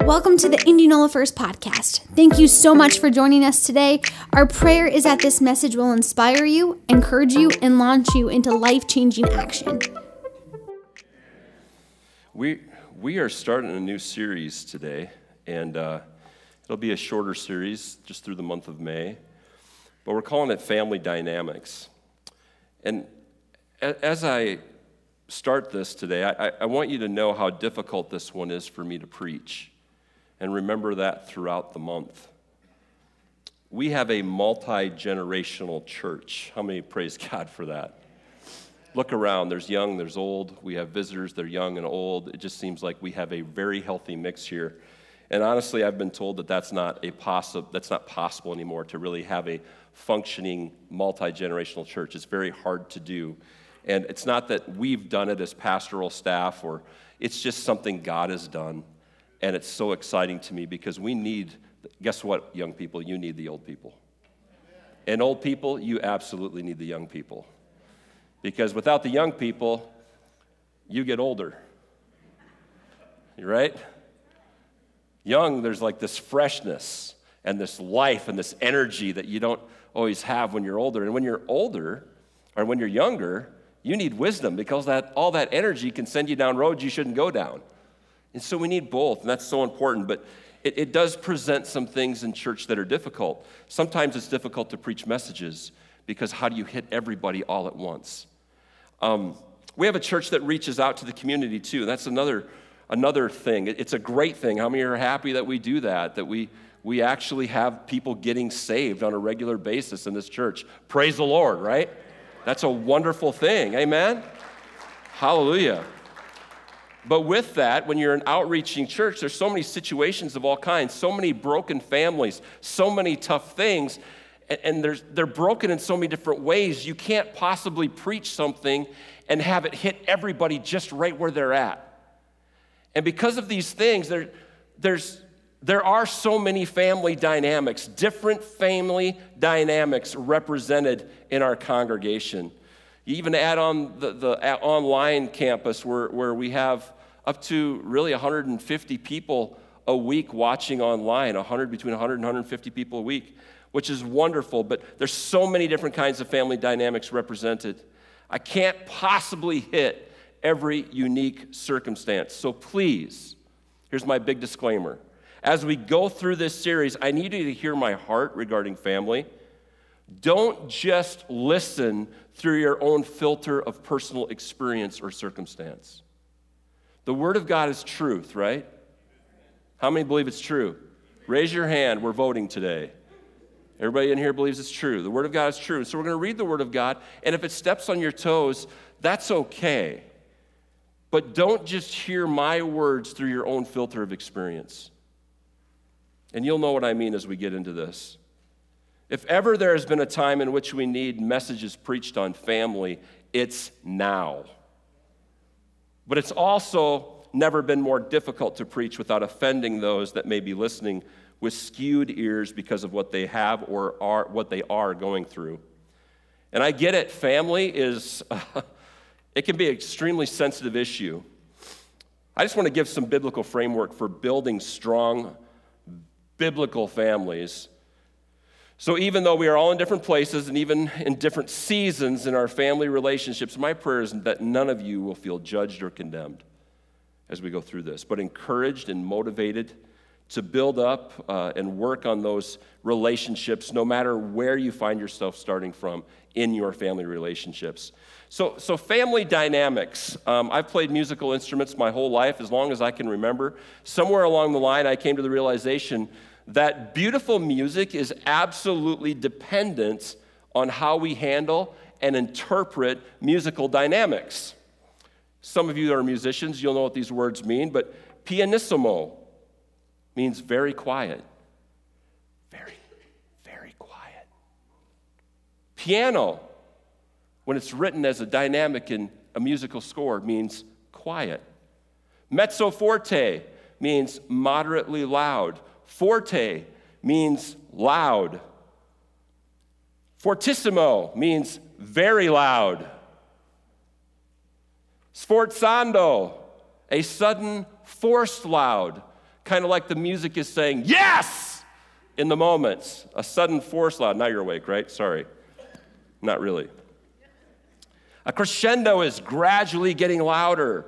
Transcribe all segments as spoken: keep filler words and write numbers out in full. Welcome to the Indianola First Podcast. Thank you so much for joining us today. Our prayer is that this message will inspire you, encourage you, and launch you into life-changing action. We we are starting a new series today, and uh, it'll be a shorter series just through the month of May, but we're calling it Family Dynamics. And as I start this today, I, I want you to know how difficult this one is for me to preach. And remember that throughout the month. We have a multi-generational church. How many praise God for that? Look around. There's young, there's old. We have visitors. They're young and old. It just seems like we have a very healthy mix here. And honestly, I've been told that that's not a possi- that's not possible anymore to really have a functioning multi-generational church. It's very hard to do. And it's not that we've done it as pastoral staff, or it's just something God has done. And it's so exciting to me because we need, guess what, young people? You need the old people. And old people, you absolutely need the young people. Because without the young people, you get older. You're right? Young, there's like this freshness and this life and this energy that you don't always have when you're older. And when you're older, or when you're younger, you need wisdom because that all that energy can send you down roads you shouldn't go down. And so we need both, and that's so important. But it, it does present some things in church that are difficult. Sometimes it's difficult to preach messages because how do you hit everybody all at once? Um, we have a church that reaches out to the community, too. That's another another thing. It, it's a great thing. How many are happy that we do that, that we, we actually have people getting saved on a regular basis in this church? Praise the Lord, right? That's a wonderful thing. Amen? Hallelujah. But with that, when you're an outreaching church, there's so many situations of all kinds, so many broken families, so many tough things, and, and there's, they're broken in so many different ways. You can't possibly preach something and have it hit everybody just right where they're at. And because of these things, there, there's, there are so many family dynamics, different family dynamics represented in our congregation. You even add on the, the online campus where, where we have up to really one hundred fifty people a week watching online, one hundred between one hundred and one hundred fifty people a week, which is wonderful, but there's so many different kinds of family dynamics represented. I can't possibly hit every unique circumstance. So please, here's my big disclaimer. As we go through this series, I need you to hear my heart regarding family. Don't just listen through your own filter of personal experience or circumstance. The Word of God is truth, right? How many believe it's true? Raise your hand. We're voting today. Everybody in here believes it's true. The Word of God is true. So we're going to read the Word of God, and if it steps on your toes, that's okay. But don't just hear my words through your own filter of experience. And you'll know what I mean as we get into this. If ever there has been a time in which we need messages preached on family, it's now. But it's also never been more difficult to preach without offending those that may be listening with skewed ears because of what they have or are what they are going through. And I get it, family is, uh, it can be an extremely sensitive issue. I just want to give some biblical framework for building strong biblical families. So even though we are all in different places and even in different seasons in our family relationships, my prayer is that none of you will feel judged or condemned as we go through this, but encouraged and motivated to build up uh, and work on those relationships no matter where you find yourself starting from in your family relationships. So so family dynamics. Um, I've played musical instruments my whole life, as long as I can remember. Somewhere along the line, I came to the realization that beautiful music is absolutely dependent on how we handle and interpret musical dynamics. Some of you that are musicians, you'll know what these words mean, but pianissimo means very quiet. Very, very quiet. Piano, when it's written as a dynamic in a musical score, means quiet. Mezzo forte means moderately loud. Forte means loud. Fortissimo means very loud. Sforzando, a sudden, forced loud. kind of like the music is saying, yes, in the moments. A sudden force loud. Now you're awake, right? Sorry. Not really. A crescendo is gradually getting louder.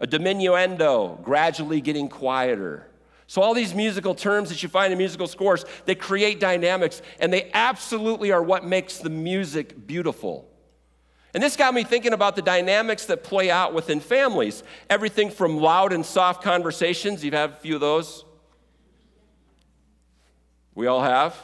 A diminuendo, gradually getting quieter. So all these musical terms that you find in musical scores, they create dynamics, and they absolutely are what makes the music beautiful. And this got me thinking about the dynamics that play out within families. Everything from loud and soft conversations, you've had a few of those. We all have.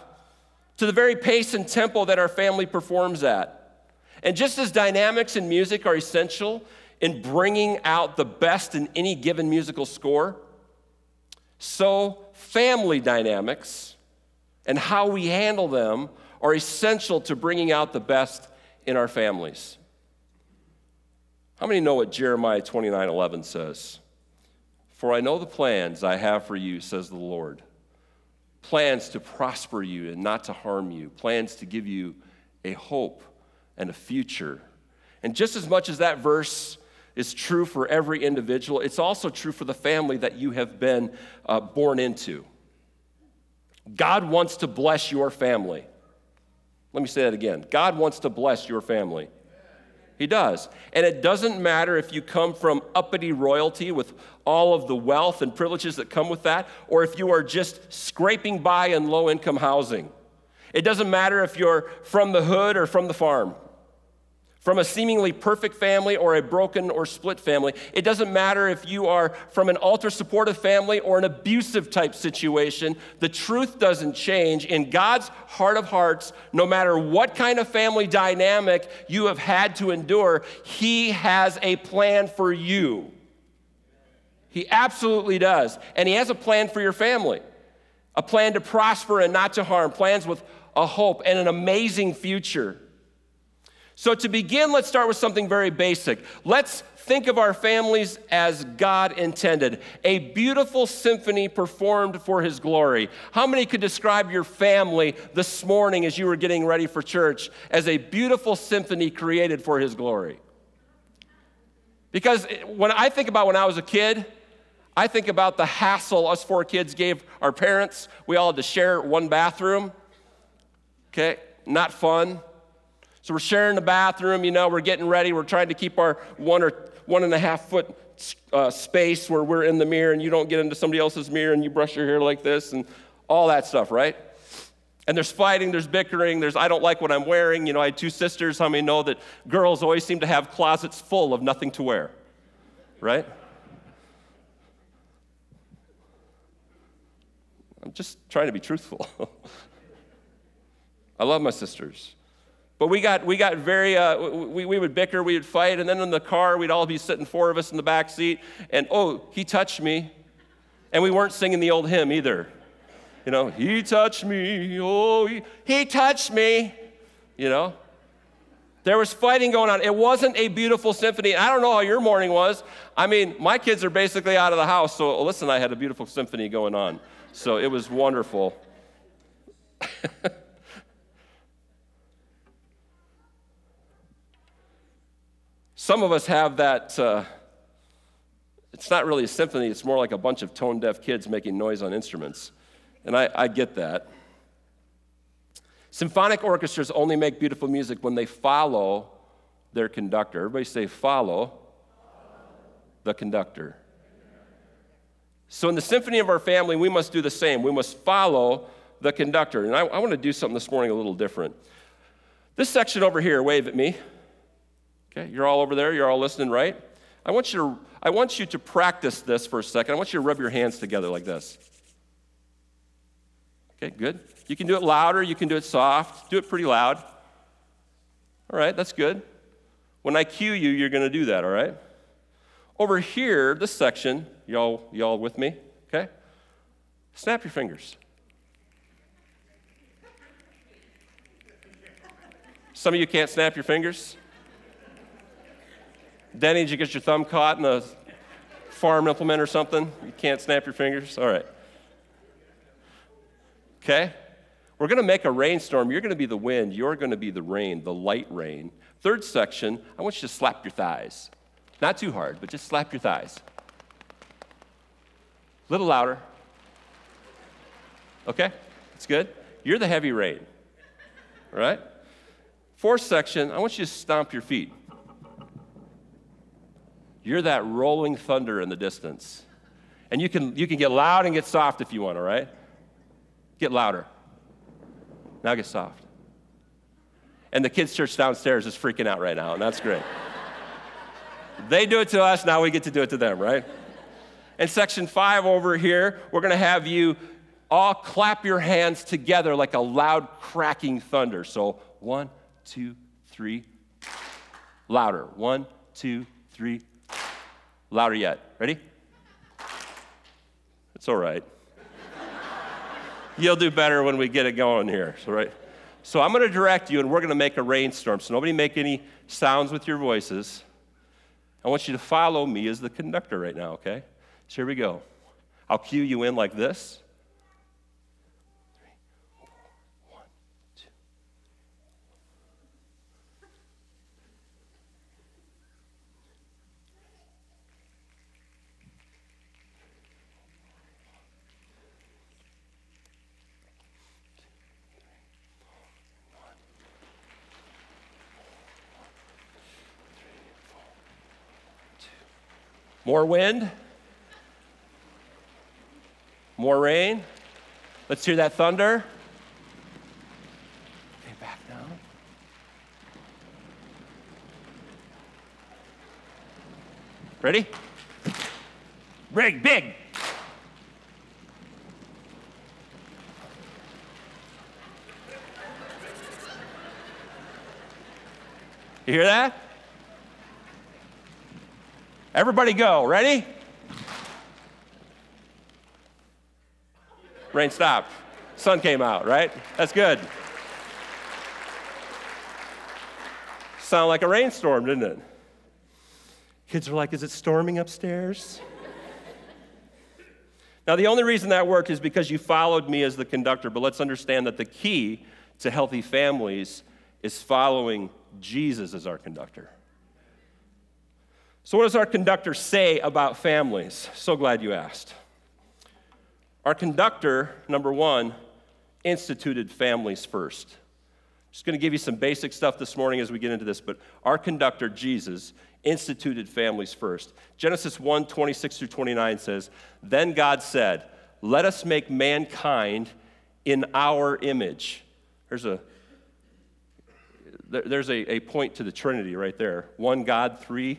To the very pace and tempo that our family performs at. And just as dynamics and music are essential in bringing out the best in any given musical score, so family dynamics and how we handle them are essential to bringing out the best in our families. How many know what Jeremiah twenty-nine eleven says? For I know the plans I have for you, says the Lord. Plans to prosper you and not to harm you. Plans to give you a hope and a future. And just as much as that verse is true for every individual, it's also true for the family that you have been uh, born into. God wants to bless your family. Let me say that again. God wants to bless your family. He does. And it doesn't matter if you come from uppity royalty with all of the wealth and privileges that come with that, or if you are just scraping by in low-income housing. It doesn't matter if you're from the hood or from the farm, from a seemingly perfect family or a broken or split family. It doesn't matter if you are from an ultra-supportive family or an abusive type situation. The truth doesn't change. In God's heart of hearts, no matter what kind of family dynamic you have had to endure, He has a plan for you. He absolutely does. And He has a plan for your family, a plan to prosper and not to harm, plans with a hope and an amazing future. So to begin, let's start with something very basic. Let's think of our families as God intended, a beautiful symphony performed for His glory. How many could describe your family this morning as you were getting ready for church as a beautiful symphony created for His glory? Because when I think about when I was a kid, I think about the hassle us four kids gave our parents. We all had to share one bathroom. Okay, not fun. So we're sharing the bathroom, you know, we're getting ready. We're trying to keep our one or one and a half foot uh, space where we're in the mirror and you don't get into somebody else's mirror and you brush your hair like this and all that stuff, right? And there's fighting, there's bickering, there's I don't like what I'm wearing. You know, I had two sisters. How many know that girls always seem to have closets full of nothing to wear, right? I'm just trying to be truthful. I love my sisters. But we got we got very, uh, we, we would bicker, we would fight, and then in the car, we'd all be sitting, four of us in the back seat, and oh, he touched me. And we weren't singing the old hymn either. You know, he touched me, oh, he, he touched me, you know. There was fighting going on. It wasn't a beautiful symphony. I don't know how your morning was. I mean, my kids are basically out of the house, so Alyssa and I had a beautiful symphony going on. So it was wonderful. Some of us have that, uh, it's not really a symphony, it's more like a bunch of tone-deaf kids making noise on instruments. And I, I get that. Symphonic orchestras only make beautiful music when they follow their conductor. Everybody say, follow the conductor. So in the symphony of our family, we must do the same. We must follow the conductor. And I, I want to do something this morning a little different. This section over here, wave at me. Okay, you're all over there, you're all listening, right? I want you to I want you to practice this for a second. I want you to rub your hands together like this. Okay, good. You can do it louder, you can do it soft, do it pretty loud. All right, that's good. When I cue you, you're gonna do that, all right? Over here, this section, y'all, y'all with me? Okay? Snap your fingers. Some of you can't snap your fingers. Denny, did you get your thumb caught in a farm implement or something? You can't snap your fingers? All right. Okay? We're going to make a rainstorm. You're going to be the wind. You're going to be the rain, the light rain. Third section, I want you to slap your thighs. Not too hard, but just slap your thighs. A little louder. Okay? It's good. You're the heavy rain, right? Fourth section, I want you to stomp your feet. You're that rolling thunder in the distance. And you can you can get loud and get soft if you want, all right? Get louder. Now get soft. And the kids' church downstairs is freaking out right now, and that's great. They do it to us, now we get to do it to them, right? In section five over here, we're going to have you all clap your hands together like a loud cracking thunder. So one, two, three, louder. One, two, three, louder yet. Ready? It's all right. You'll do better when we get it going here, all right? So I'm going to direct you, and we're going to make a rainstorm. So nobody make any sounds with your voices. I want you to follow me as the conductor right now, okay? So here we go. I'll cue you in like this. Three, four, one, two. More wind. More rain. Let's hear that thunder. Okay, back down. Ready? Big, big. You hear that? Everybody go. Ready? Rain stopped. Sun came out, right? That's good. Sound like a rainstorm, didn't it? Kids are like, is it storming upstairs? Now, the only reason that worked is because you followed me as the conductor, but let's understand that the key to healthy families is following Jesus as our conductor. So what does our conductor say about families? So glad you asked. Our conductor, number one, instituted families first. I'm just going to give you some basic stuff this morning as we get into this, but our conductor, Jesus, instituted families first. Genesis one, twenty-six through twenty-nine says, "Then God said, let us make mankind in our image." There's a there's a, a point to the Trinity right there. One God, three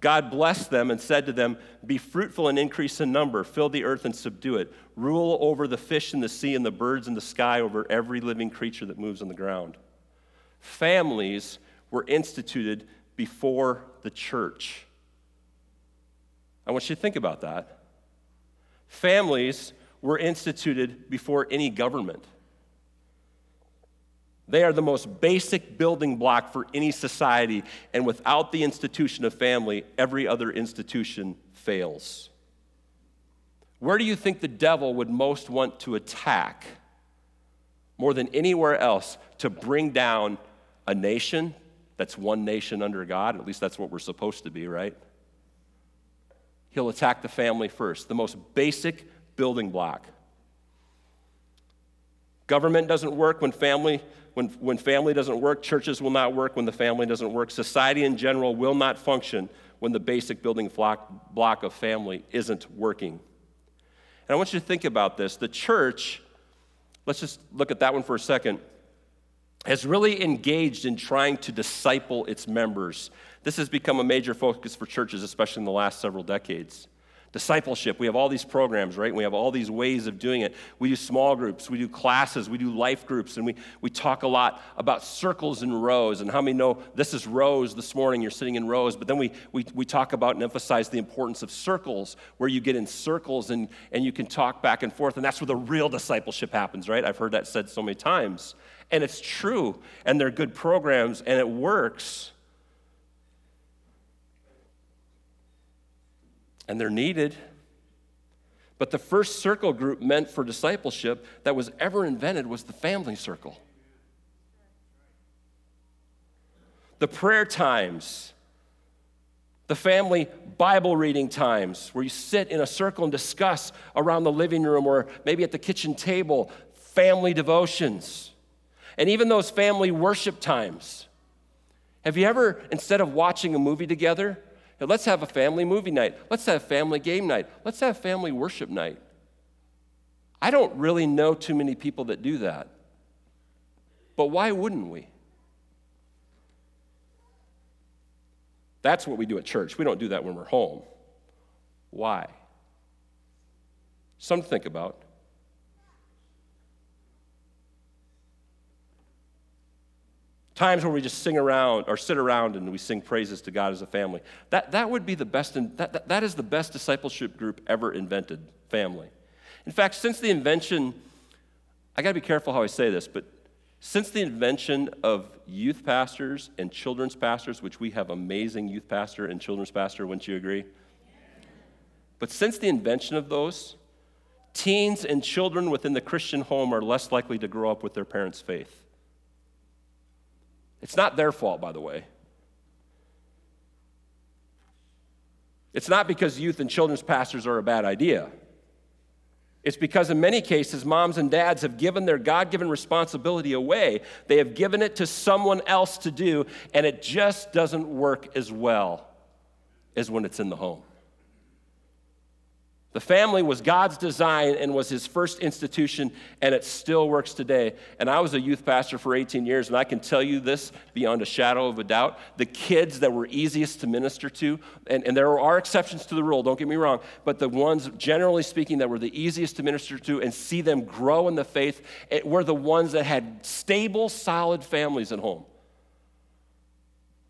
God blessed them and said to them, "Be fruitful and increase in number. Fill the earth and subdue it. Rule over the fish in the sea and the birds in the sky, over every living creature that moves on the ground." Families were instituted before the church. I want you to think about that. Families were instituted before any government. They are the most basic building block for any society, and without the institution of family, every other institution fails. Where do you think the devil would most want to attack, more than anywhere else, to bring down a nation that's one nation under God? At least that's what we're supposed to be, right? He'll attack the family first, the most basic building block. Government doesn't work when family, when, when family doesn't work. Churches will not work when the family doesn't work. Society in general will not function when the basic building block, block of family isn't working. And I want you to think about this. The church, let's just look at that one for a second, has really engaged in trying to disciple its members. This has become a major focus for churches, especially in the last several decades. Discipleship, we have all these programs, right? We have all these ways of doing it. We do small groups, we do classes, we do life groups, and we, we talk a lot about circles and rows, and how many know this is rows this morning, you're sitting in rows, but then we we, we talk about and emphasize the importance of circles, where you get in circles and, and you can talk back and forth, and that's where the real discipleship happens, right? I've heard that said so many times, and it's true, and they're good programs, and it works. And they're needed. But the first circle group meant for discipleship that was ever invented was the family circle. The prayer times, the family Bible reading times, where you sit in a circle and discuss around the living room or maybe at the kitchen table, family devotions, and even those family worship times. Have you ever, instead of watching a movie together, let's have a family movie night. Let's have family game night. Let's have family worship night. I don't really know too many people that do that. But why wouldn't we? That's what we do at church. We don't do that when we're home. Why? Something to think about. Times where we just sing around or sit around and we sing praises to God as a family. That, that would be the best, in, that, that, that is the best discipleship group ever invented, family. In fact, since the invention, I gotta be careful how I say this, but since the invention of youth pastors and children's pastors, which we have amazing youth pastor and children's pastor, wouldn't you agree? But since the invention of those, teens and children within the Christian home are less likely to grow up with their parents' faith. It's not their fault, by the way. It's not because youth and children's pastors are a bad idea. It's because in many cases, moms and dads have given their God-given responsibility away. They have given it to someone else to do, and it just doesn't work as well as when it's in the home. The family was God's design and was his first institution, and it still works today. And I was a youth pastor for eighteen years, and I can tell you this beyond a shadow of a doubt. The kids that were easiest to minister to, and, and there are exceptions to the rule, don't get me wrong, but the ones, generally speaking, that were the easiest to minister to and see them grow in the faith it, were the ones that had stable, solid families at home.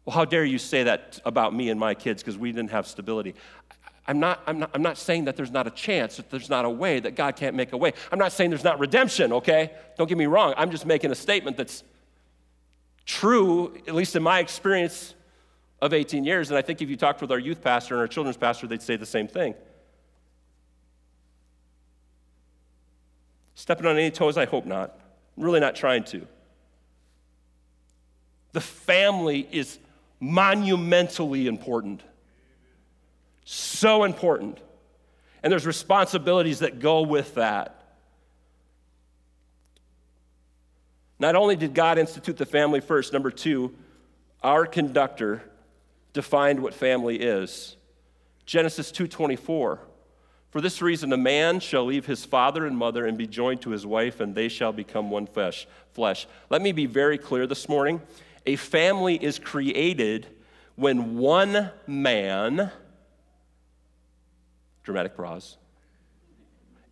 Well, how dare you say that about me and my kids because we didn't have stability. I'm not, I'm not I'm not saying that there's not a chance, that there's not a way, that God can't make a way. I'm not saying there's not redemption, okay? Don't get me wrong. I'm just making a statement that's true, at least in my experience of eighteen years. And I think if you talked with our youth pastor and our children's pastor, they'd say the same thing. Stepping on any toes? I hope not. I'm really not trying to. The family is monumentally important. So important. And there's responsibilities that go with that. Not only did God institute the family first, number two, our conductor defined what family is. Genesis two twenty-four, for this reason a man shall leave his father and mother and be joined to his wife, and they shall become one flesh. Flesh. Let me be very clear this morning. A family is created when one man... dramatic pause,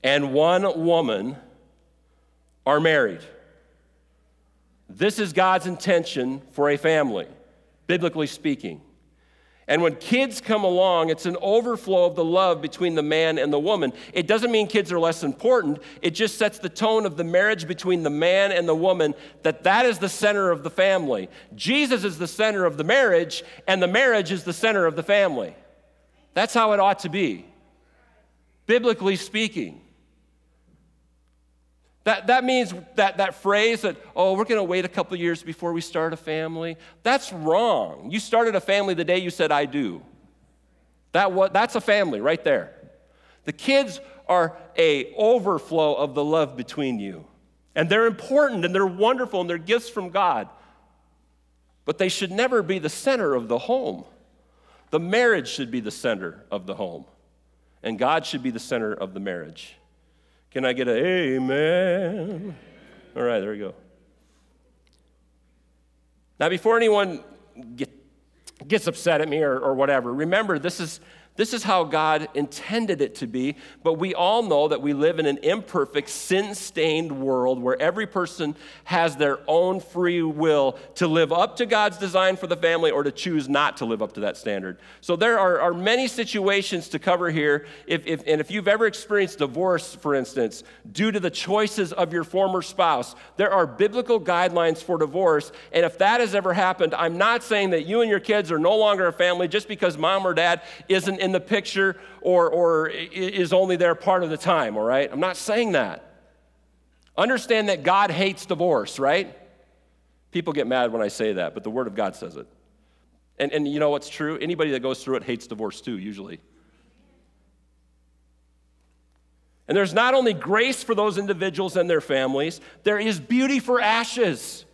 and one woman are married. This is God's intention for a family, biblically speaking. And when kids come along, it's an overflow of the love between the man and the woman. It doesn't mean kids are less important. It just sets the tone of the marriage between the man and the woman, that that is the center of the family. Jesus is the center of the marriage, and the marriage is the center of the family. That's how it ought to be. Biblically speaking, that, that means that, that phrase that, oh, we're going to wait a couple years before we start a family, that's wrong. You started a family the day you said, I do. That was, that's a family right there. The kids are a overflow of the love between you. And they're important, and they're wonderful, and they're gifts from God. But they should never be the center of the home. The marriage should be the center of the home. And God should be the center of the marriage. Can I get an amen? All right, there we go. Now, before anyone get, gets upset at me or, or whatever, remember, this is This is how God intended it to be, but we all know that we live in an imperfect, sin-stained world where every person has their own free will to live up to God's design for the family or to choose not to live up to that standard. So there are, are many situations to cover here, if, if, and if you've ever experienced divorce, for instance, due to the choices of your former spouse, there are biblical guidelines for divorce, and if that has ever happened, I'm not saying that you and your kids are no longer a family just because mom or dad isn't in the picture or, or is only there part of the time, all right? I'm not saying that. Understand that God hates divorce, right? People get mad when I say that, but the Word of God says it. And, and you know what's true? Anybody that goes through it hates divorce too, usually. And there's not only grace for those individuals and their families, there is beauty for ashes.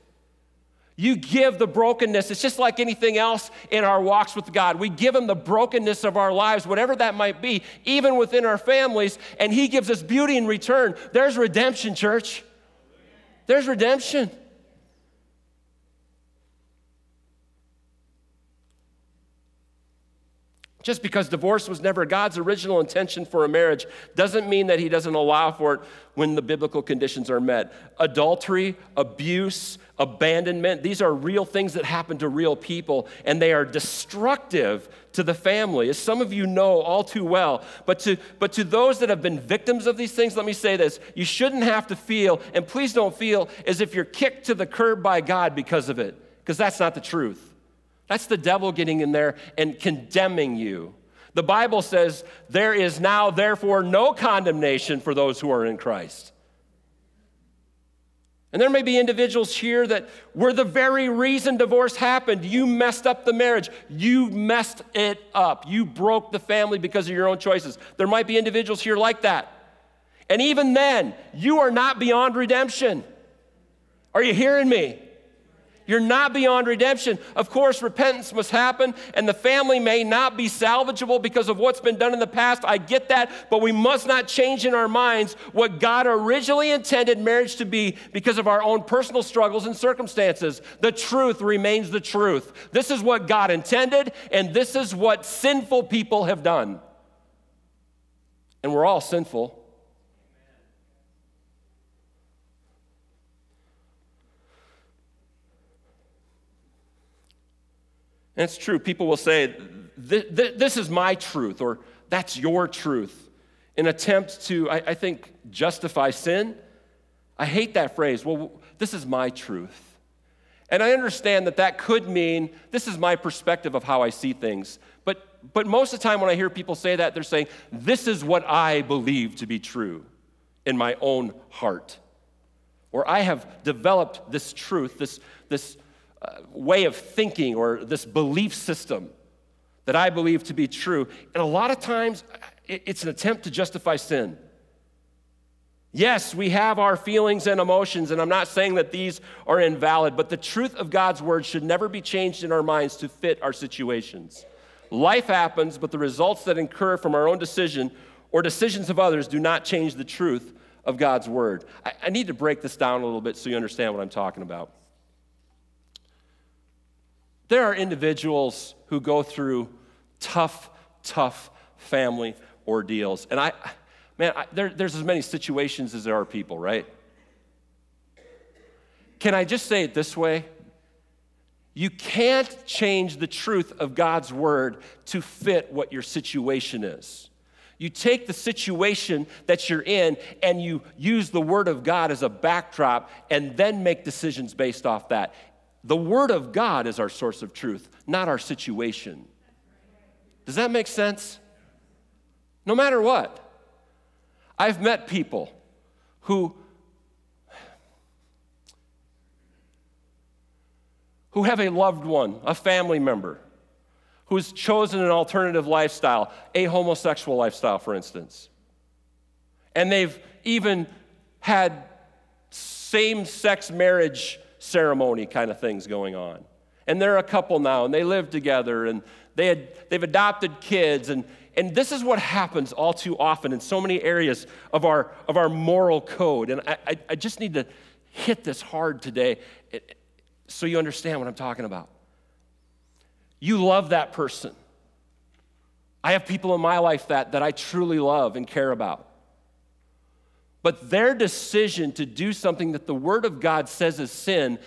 You give the brokenness. It's just like anything else in our walks with God. We give him the brokenness of our lives, whatever that might be, even within our families, and he gives us beauty in return. There's redemption, church. There's redemption. Just because divorce was never God's original intention for a marriage doesn't mean that he doesn't allow for it when the biblical conditions are met. Adultery, abuse, abandonment, these are real things that happen to real people, and they are destructive to the family, as some of you know all too well. But to, but to those that have been victims of these things, let me say this. You shouldn't have to feel, and please don't feel, as if you're kicked to the curb by God because of it, because that's not the truth. That's the devil getting in there and condemning you. The Bible says, there is now therefore no condemnation for those who are in Christ. And there may be individuals here that were the very reason divorce happened. You messed up the marriage. You messed it up. You broke the family because of your own choices. There might be individuals here like that. And even then, you are not beyond redemption. Are you hearing me? You're not beyond redemption. Of course, repentance must happen, and the family may not be salvageable because of what's been done in the past. I get that, but we must not change in our minds what God originally intended marriage to be because of our own personal struggles and circumstances. The truth remains the truth. This is what God intended, and this is what sinful people have done. And we're all sinful. And it's true, people will say, this, this is my truth, or that's your truth, in attempt to, I, I think, justify sin. I hate that phrase. Well, this is my truth. And I understand that that could mean, this is my perspective of how I see things. But, but most of the time when I hear people say that, they're saying, this is what I believe to be true in my own heart. Or I have developed this truth, this this. Uh, way of thinking or this belief system that I believe to be true. And a lot of times, it, it's an attempt to justify sin. Yes, we have our feelings and emotions, and I'm not saying that these are invalid, but the truth of God's word should never be changed in our minds to fit our situations. Life happens, but the results that incur from our own decision or decisions of others do not change the truth of God's word. I, I need to break this down a little bit so you understand what I'm talking about. There are individuals who go through tough, tough family ordeals. And I, man, I, there, there's as many situations as there are people, right? Can I just say it this way? You can't change the truth of God's word to fit what your situation is. You take the situation that you're in and you use the word of God as a backdrop and then make decisions based off that. The Word of God is our source of truth, not our situation. Does that make sense? No matter what. I've met people who, who have a loved one, a family member, who's chosen an alternative lifestyle, a homosexual lifestyle, for instance. And they've even had same-sex marriage ceremony kind of things going on. And they're a couple now, and they live together, and they had, they've adopted kids, and, and this is what happens all too often in so many areas of our of our moral code. And I, I, I just need to hit this hard today so you understand what I'm talking about. You love that person. I have people in my life that, that I truly love and care about. But their decision to do something that the Word of God says is sin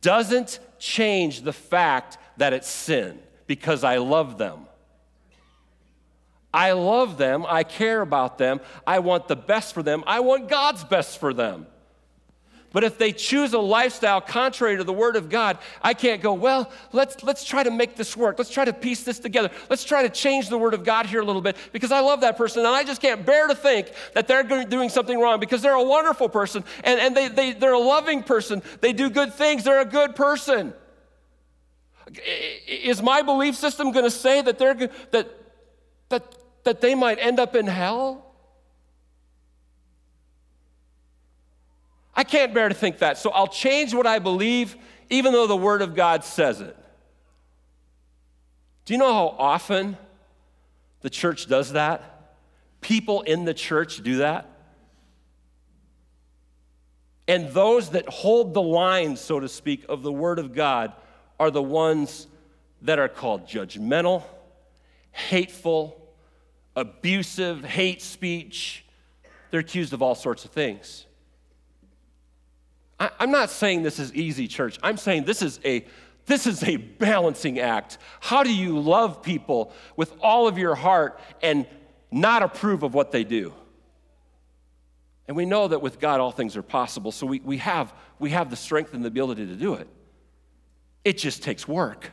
doesn't change the fact that it's sin because I love them. I love them. I care about them. I want the best for them. I want God's best for them. But if they choose a lifestyle contrary to the Word of God, I can't go, well, let's let's try to make this work. Let's try to piece this together. Let's try to change the Word of God here a little bit because I love that person, and I just can't bear to think that they're doing something wrong because they're a wonderful person, and, and they, they, they're a loving person. They do good things. They're a good person. Is my belief system going to say that they're that that that they might end up in hell? I can't bear to think that, so I'll change what I believe, even though the Word of God says it. Do you know how often the church does that? People in the church do that. And those that hold the line, so to speak, of the Word of God are the ones that are called judgmental, hateful, abusive, hate speech. They're accused of all sorts of things. I'm not saying this is easy, church. I'm saying this is a this is a balancing act. How do you love people with all of your heart and not approve of what they do? And we know that with God all things are possible, so we, we have we have the strength and the ability to do it. It just takes work.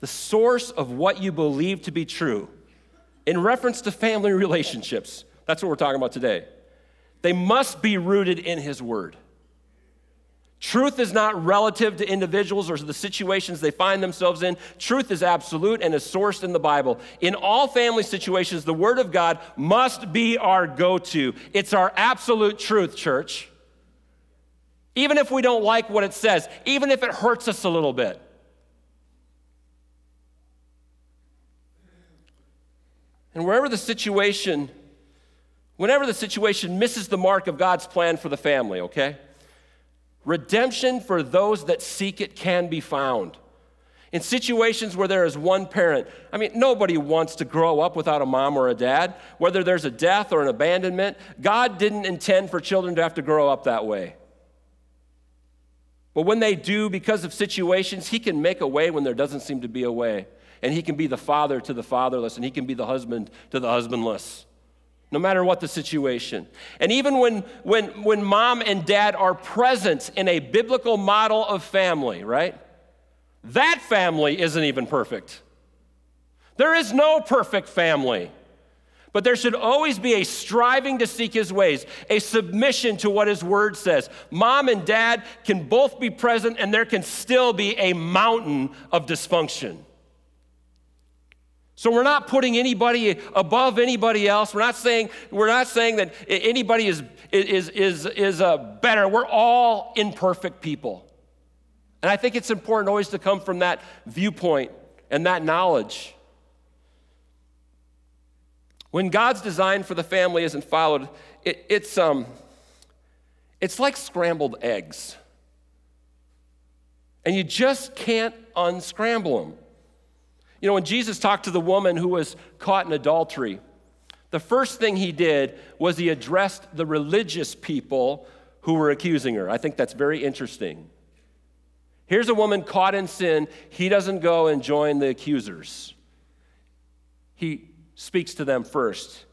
The source of what you believe to be true in reference to family relationships, that's what we're talking about today. They must be rooted in His Word. Truth is not relative to individuals or the situations they find themselves in. Truth is absolute and is sourced in the Bible. In all family situations, the Word of God must be our go-to. It's our absolute truth, church. Even if we don't like what it says, even if it hurts us a little bit. And wherever the situation, whenever the situation misses the mark of God's plan for the family, okay? Redemption for those that seek it can be found. In situations where there is one parent, I mean, nobody wants to grow up without a mom or a dad, whether there's a death or an abandonment. God didn't intend for children to have to grow up that way. But when they do, because of situations, He can make a way when there doesn't seem to be a way. And He can be the father to the fatherless, and He can be the husband to the husbandless, no matter what the situation. And even when, when, when mom and dad are present in a biblical model of family, right? That family isn't even perfect. There is no perfect family. But there should always be a striving to seek His ways, a submission to what His Word says. Mom and dad can both be present, and there can still be a mountain of dysfunction. So we're not putting anybody above anybody else. We're not saying we're not saying that anybody is is is is uh, better. We're all imperfect people, and I think it's important always to come from that viewpoint and that knowledge. When God's design for the family isn't followed, it, it's um, it's like scrambled eggs, and you just can't unscramble them. You know, when Jesus talked to the woman who was caught in adultery, the first thing He did was He addressed the religious people who were accusing her. I think that's very interesting. Here's a woman caught in sin. He doesn't go and join the accusers. He speaks to them first.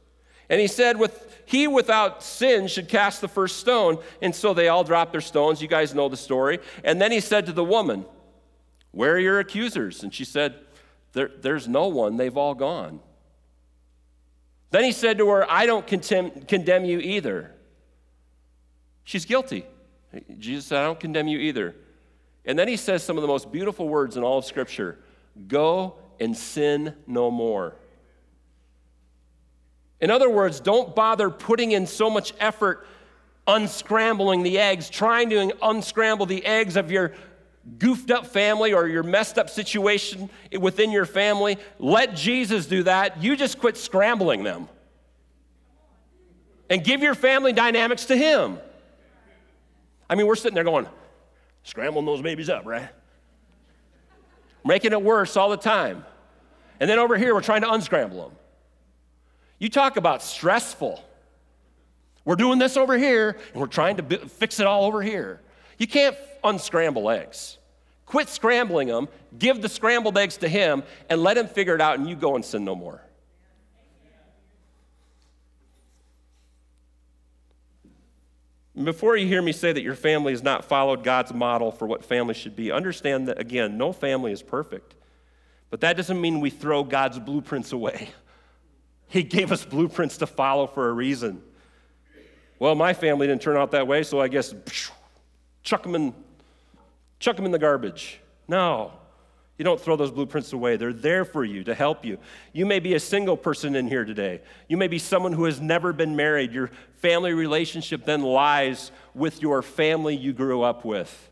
And He said, "With he without sin should cast the first stone." And so they all dropped their stones. You guys know the story. And then He said to the woman, "Where are your accusers?" And she said, There, there's no one. They've all gone. Then He said to her, "I don't contem- condemn you either." She's guilty. Jesus said, "I don't condemn you either." And then He says some of the most beautiful words in all of Scripture. "Go and sin no more." In other words, don't bother putting in so much effort unscrambling the eggs, trying to unscramble the eggs of your goofed up family or your messed up situation within your family. Let Jesus do that. You just quit scrambling them and give your family dynamics to Him. I mean, we're sitting there going, Scrambling those babies up, right? Making it worse all the time. And then over here, we're trying to unscramble them. You talk about stressful. We're doing this over here, and we're trying to b- fix it all over here. You can't unscramble eggs. Quit scrambling them. Give the scrambled eggs to him, and let him figure it out, and you go and sin no more. Before you hear me say that your family has not followed God's model for what family should be, understand that, again, no family is perfect. But that doesn't mean we throw God's blueprints away. He gave us blueprints to follow for a reason. Well, my family didn't turn out that way, so I guess chuck them in, chuck them in the garbage. No, you don't throw those blueprints away. They're there for you, to help you. You may be a single person in here today. You may be someone who has never been married. Your family relationship then lies with your family you grew up with.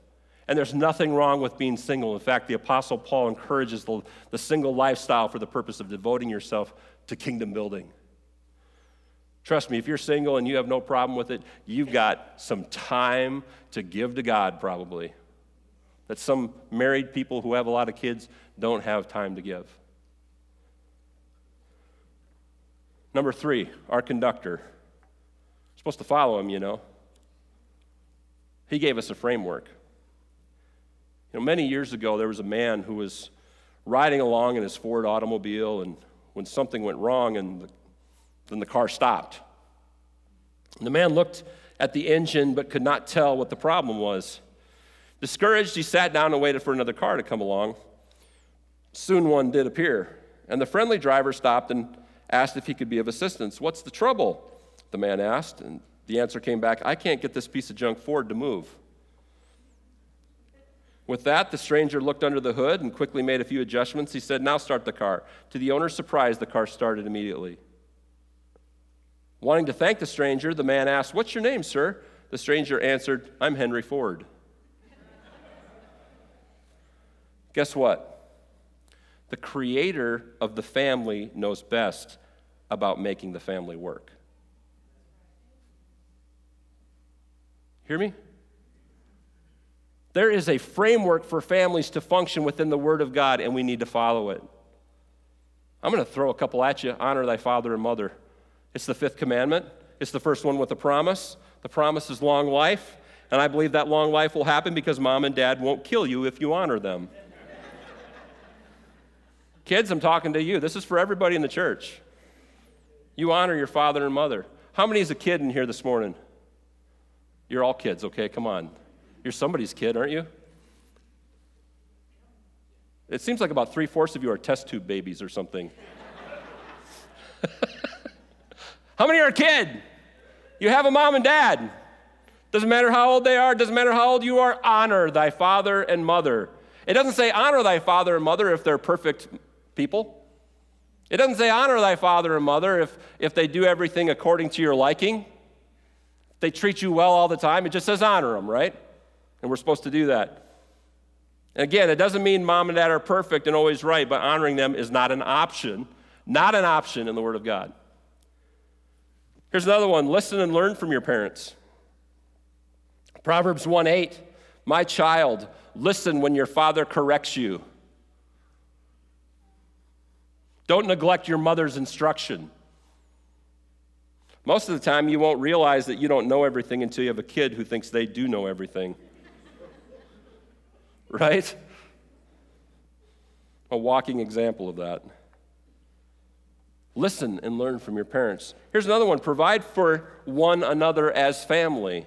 And there's nothing wrong with being single. In fact, the Apostle Paul encourages the, the single lifestyle for the purpose of devoting yourself to kingdom building. Trust me, if you're single and you have no problem with it, you've got some time to give to God probably that some married people who have a lot of kids don't have time to give. Number three, our conductor. We're supposed to follow him, you know. He gave us a framework. You know, many years ago, there was a man who was riding along in his Ford automobile, and when something went wrong, and the Then the car stopped. And the man looked at the engine but could not tell what the problem was. Discouraged, he sat down and waited for another car to come along. Soon one did appear, and the friendly driver stopped and asked if he could be of assistance. "What's the trouble?" the man asked, and the answer came back, "I can't get this piece of junk Ford to move." With that, the stranger looked under the hood and quickly made a few adjustments. He said, "Now start the car." To the owner's surprise, the car started immediately. Wanting to thank the stranger, the man asked, "What's your name, sir?" The stranger answered, "I'm Henry Ford." Guess what? The creator of the family knows best about making the family work. Hear me? There is a framework for families to function within the Word of God, and we need to follow it. I'm going to throw a couple at you. Honor thy father and mother. It's the fifth commandment. It's the first one with a promise. The promise is long life, and I believe that long life will happen because mom and dad won't kill you if you honor them. Kids, I'm talking to you. This is for everybody in the church. You honor your father and mother. How many is a kid in here this morning? You're all kids, okay? Come on. You're somebody's kid, aren't you? It seems like about three-fourths of you are test tube babies or something. How many are a kid? You have a mom and dad. Doesn't matter how old they are. Doesn't matter how old you are. Honor thy father and mother. It doesn't say honor thy father and mother if they're perfect people. It doesn't say honor thy father and mother if, if they do everything according to your liking. They treat you well all the time. It just says honor them, right? And we're supposed to do that. Again, it doesn't mean mom and dad are perfect and always right, but honoring them is not an option. Not an option in the Word of God. Here's another one. Listen and learn from your parents. Proverbs one eight, "My child, listen when your father corrects you. Don't neglect your mother's instruction." Most of the time, you won't realize that you don't know everything until you have a kid who thinks they do know everything. Right? A walking example of that. Listen and learn from your parents. Here's another one. Provide for one another as family.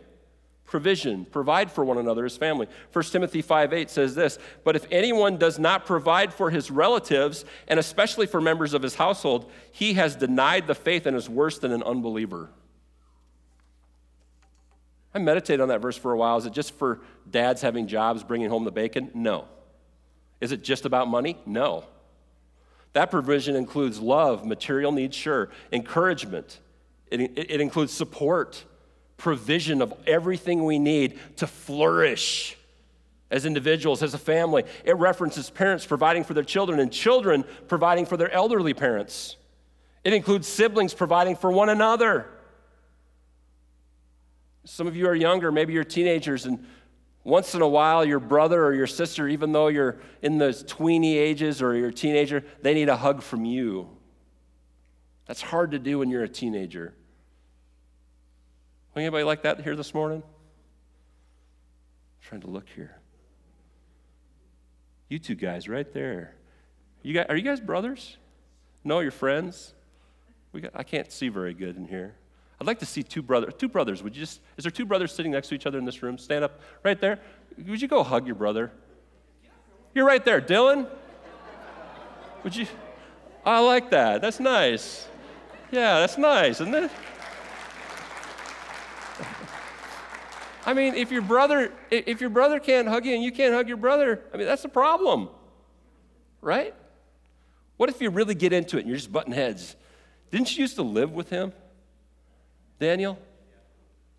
Provision. Provide for one another as family. First Timothy five eight says this, "But if anyone does not provide for his relatives, and especially for members of his household, he has denied the faith and is worse than an unbeliever." I meditated on that verse for a while. Is it just for dads having jobs, bringing home the bacon? No. Is it just about money? No. That provision includes love, material needs, sure, encouragement. It, it, it includes support, provision of everything we need to flourish as individuals, as a family. It references parents providing for their children and children providing for their elderly parents. It includes siblings providing for one another. Some of you are younger, maybe you're teenagers, and Once in a while, your brother or your sister, even though you're in those tweeny ages or you're a teenager, they need a hug from you. That's hard to do when you're a teenager. Anybody like that here this morning? I'm trying to look here. You two guys right there. You guys, are you guys brothers? No, you're friends? We got, I can't see very good in here. I'd like to see two brothers. Two brothers, would you just, is there two brothers sitting next to each other in this room? Stand up right there. Would you go hug your brother? You're right there, Dylan. Would you? I like that. That's nice. Yeah, that's nice, isn't it? I mean, if your brother if your brother can't hug you and you can't hug your brother, I mean, that's a problem, right? What if you really get into it and you're just butting heads? Didn't you used to live with him, Daniel?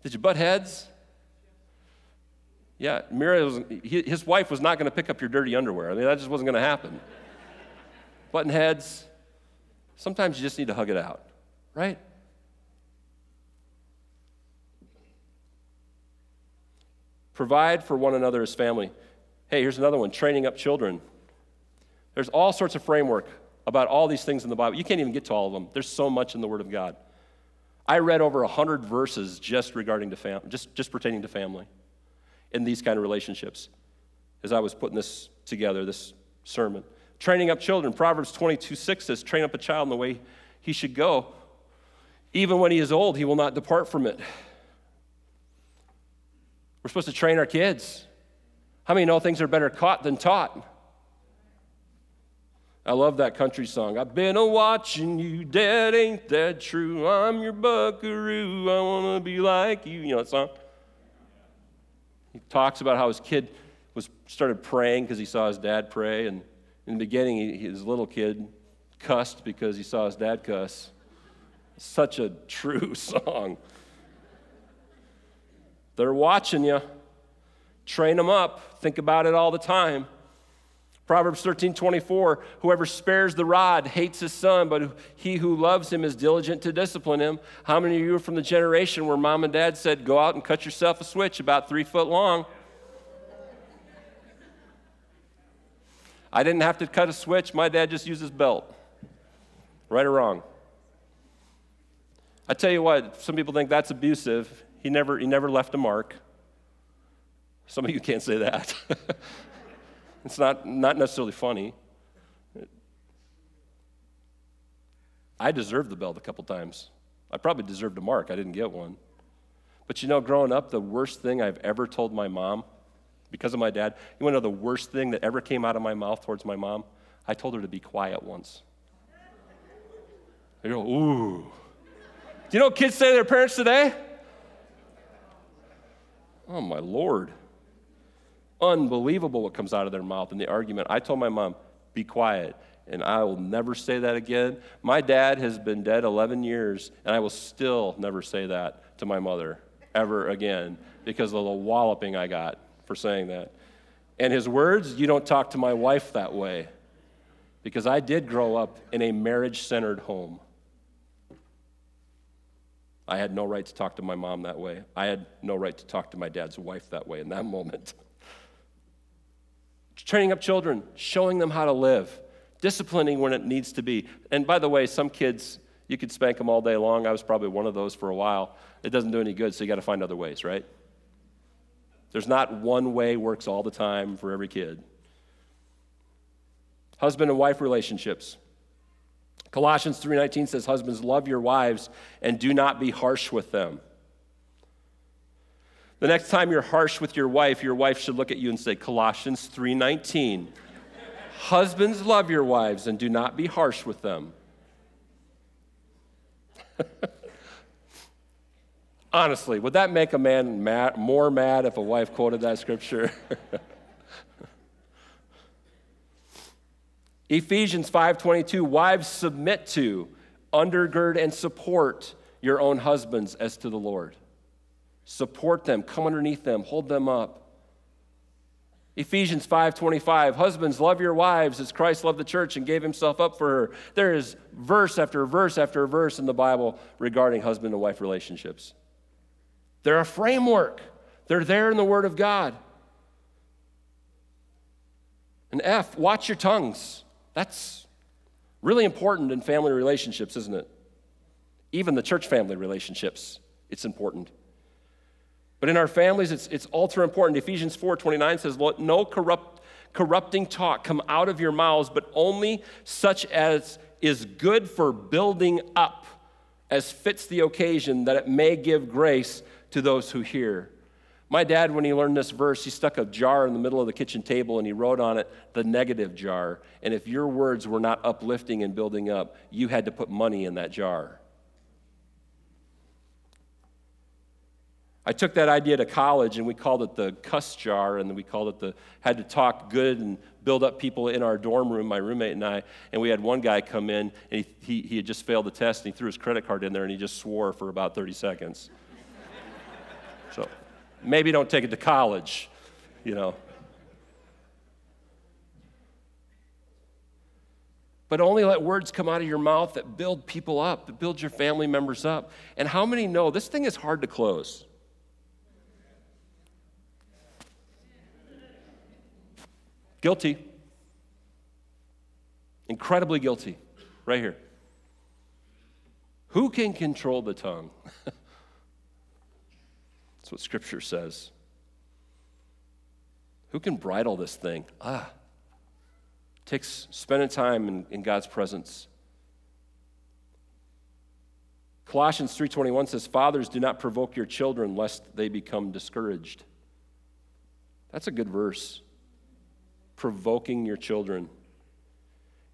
Did you butt heads? Yeah, Mira, his wife was not going to pick up your dirty underwear. I mean, that just wasn't going to happen. Butting heads, sometimes you just need to hug it out, right? Provide for one another as family. Hey, here's another one, training up children. There's all sorts of framework about all these things in the Bible. You can't even get to all of them. There's so much in the Word of God. I read over one hundred verses just regarding to fam- just, just pertaining to family in these kind of relationships as I was putting this together, this sermon. Training up children. Proverbs twenty-two six says, train up a child in the way he should go. Even when he is old, he will not depart from it. We're supposed to train our kids. How many know things are better caught than taught? I love that country song. I've been a-watching you, Dad, ain't that true? I'm your buckaroo, I want to be like you. You know that song? He talks about how his kid was started praying because he saw his dad pray, and in the beginning, he, his little kid cussed because he saw his dad cuss. Such a true song. They're watching you. Train them up. Think about it all the time. Proverbs thirteen twenty-four, whoever spares the rod hates his son, but he who loves him is diligent to discipline him. How many of you are from the generation where mom and dad said, go out and cut yourself a switch about three foot long? I didn't have to cut a switch. My dad just used his belt. Right or wrong? I tell you what, some people think that's abusive. He never, he never left a mark. Some of you can't say that. It's not, not necessarily funny. I deserved the belt a couple times. I probably deserved a mark. I didn't get one. But you know, growing up, the worst thing I've ever told my mom, because of my dad, you want to know the worst thing that ever came out of my mouth towards my mom? I told her to be quiet once. I go, ooh. Do you know what kids say to their parents today? Oh, my Lord. Unbelievable what comes out of their mouth in the argument. I told my mom, be quiet, and I will never say that again. My dad has been dead eleven years, and I will still never say that to my mother ever again because of the walloping I got for saying that. And his words, you don't talk to my wife that way, because I did grow up in a marriage-centered home. I had no right to talk to my mom that way. I had no right to talk to my dad's wife that way in that moment. Training up children, showing them how to live, disciplining when it needs to be. And by the way, some kids, you could spank them all day long. I was probably one of those for a while. It doesn't do any good, so you got to find other ways, right? There's not one way works all the time for every kid. Husband and wife relationships. Colossians three nineteen says, husbands, love your wives and do not be harsh with them. The next time you're harsh with your wife, your wife should look at you and say, Colossians three nineteen. Husbands, love your wives and do not be harsh with them. Honestly, would that make a man mad, more mad if a wife quoted that scripture? Ephesians five twenty-two, wives submit to, undergird and support your own husbands as to the Lord. Support them, come underneath them, hold them up. Ephesians five twenty-five, husbands, love your wives as Christ loved the church and gave himself up for her. There is verse after verse after verse in the Bible regarding husband and wife relationships. They're a framework. They're there in the Word of God. And F, watch your tongues. That's really important in family relationships, isn't it? Even the church family relationships, it's important. But in our families, it's it's ultra important. Ephesians four twenty-nine says, "Let no corrupt, corrupting talk come out of your mouths, but only such as is good for building up, as fits the occasion, that it may give grace to those who hear." My dad, when he learned this verse, he stuck a jar in the middle of the kitchen table and he wrote on it, "The negative jar." And if your words were not uplifting and building up, you had to put money in that jar. I took that idea to college, and we called it the cuss jar, and we called it the, had to talk good and build up people in our dorm room, my roommate and I, and we had one guy come in, and he, he, he had just failed the test, and he threw his credit card in there, and he just swore for about thirty seconds. So maybe don't take it to college, you know. But only let words come out of your mouth that build people up, that build your family members up. And how many know this thing is hard to close? Guilty. Incredibly guilty. Right here. Who can control the tongue? That's what Scripture says. Who can bridle this thing? Ah. It takes spending time in, in God's presence. Colossians three twenty-one says, "Fathers, do not provoke your children, lest they become discouraged." That's a good verse. Provoking your children.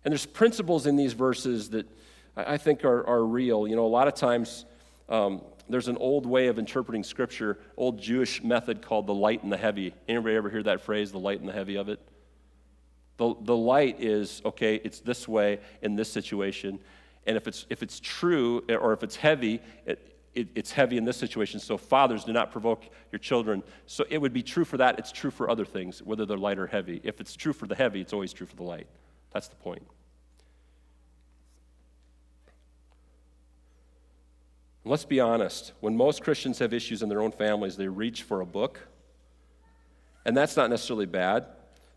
And there's principles in these verses that I think are, are real. You know, a lot of times um, there's an old way of interpreting Scripture, old Jewish method called the light and the heavy. Anybody ever hear that phrase, the light and the heavy of it? The, the light is, okay, it's this way in this situation, and if it's if it's true or if it's heavy, it, it, it's heavy in this situation, so fathers, do not provoke your children. So it would be true for that, it's true for other things, whether they're light or heavy. If it's true for the heavy, it's always true for the light. That's the point. And let's be honest, when most Christians have issues in their own families, they reach for a book, and that's not necessarily bad.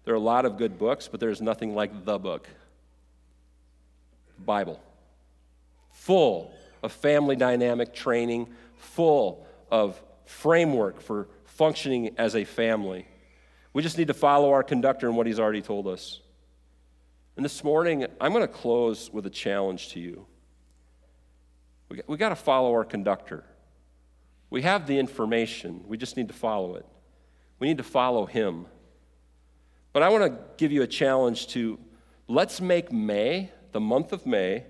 There are a lot of good books, but there's nothing like the book, the Bible, full of family dynamic training, full of framework for functioning as a family. We just need to follow our conductor and what he's already told us. And this morning, I'm going to close with a challenge to you. We got, we got to follow our conductor. We have the information. We just need to follow it. We need to follow him. But I want to give you a challenge to, let's make May, the month of May,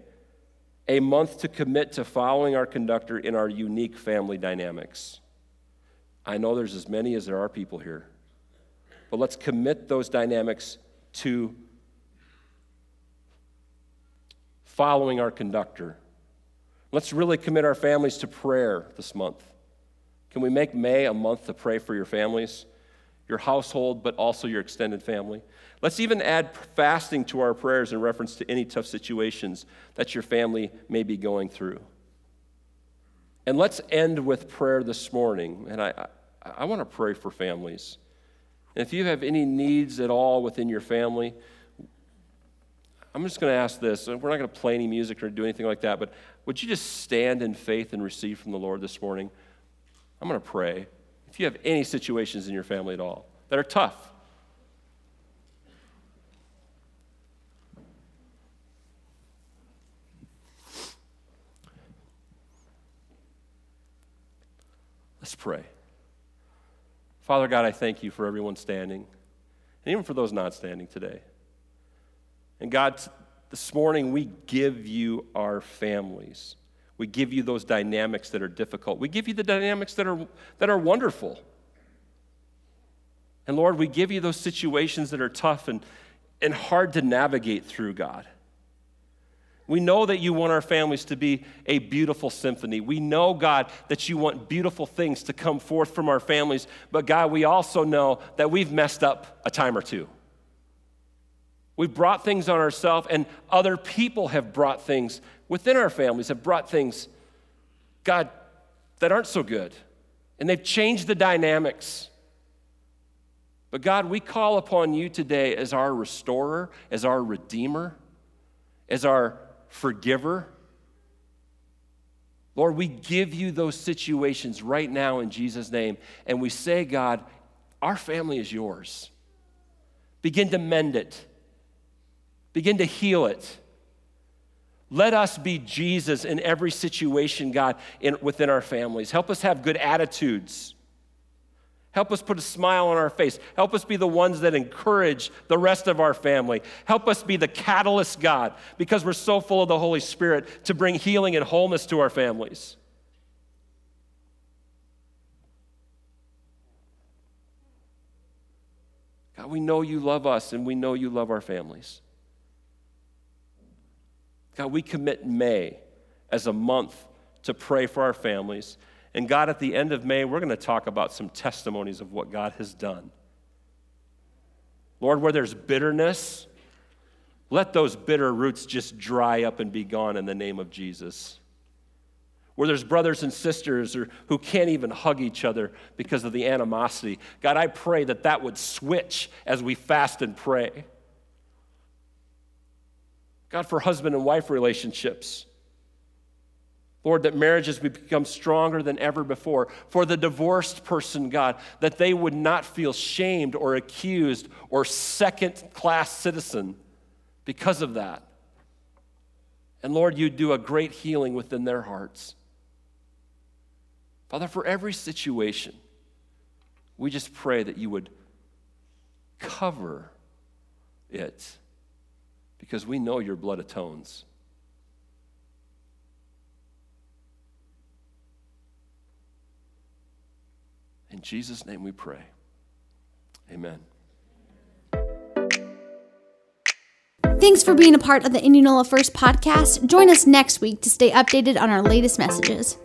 a month to commit to following our conductor in our unique family dynamics. I know there's as many as there are people here, but let's commit those dynamics to following our conductor. Let's really commit our families to prayer this month. Can we make May a month to pray for your families? Your household, but also your extended family. Let's even add fasting to our prayers in reference to any tough situations that your family may be going through. And let's end with prayer this morning. And I, I, I want to pray for families. And if you have any needs at all within your family, I'm just going to ask this. We're not going to play any music or do anything like that, but would you just stand in faith and receive from the Lord this morning? I'm going to pray. If you have any situations in your family at all that are tough, let's pray. Father God, I thank you for everyone standing, and even for those not standing today. And God, this morning we give you our families. We give you those dynamics that are difficult. We give you the dynamics that are that are wonderful. And Lord, we give you those situations that are tough and, and hard to navigate through, God. We know that you want our families to be a beautiful symphony. We know, God, that you want beautiful things to come forth from our families. But God, we also know that we've messed up a time or two. We've brought things on ourselves, and other people have brought things within our families, have brought things, God, that aren't so good. And they've changed the dynamics. But God, we call upon you today as our restorer, as our redeemer, as our forgiver. Lord, we give you those situations right now in Jesus' name, and we say, God, our family is yours. Begin to mend it. Begin to heal it. Let us be Jesus in every situation, God, in, within our families. Help us have good attitudes. Help us put a smile on our face. Help us be the ones that encourage the rest of our family. Help us be the catalyst, God, because we're so full of the Holy Spirit, to bring healing and wholeness to our families. God, we know you love us, and we know you love our families. God, we commit May as a month to pray for our families. And God, at the end of May, we're going to talk about some testimonies of what God has done. Lord, where there's bitterness, let those bitter roots just dry up and be gone in the name of Jesus. Where there's brothers and sisters who can't even hug each other because of the animosity, God, I pray that that would switch as we fast and pray. God, for husband and wife relationships, Lord, that marriages would become stronger than ever before. For the divorced person, God, that they would not feel shamed or accused or second-class citizen because of that. And Lord, you do a great healing within their hearts. Father, for every situation, we just pray that you would cover it, because we know your blood atones. In Jesus' name we pray. Amen. Thanks for being a part of the Indianola First Podcast. Join us next week to stay updated on our latest messages.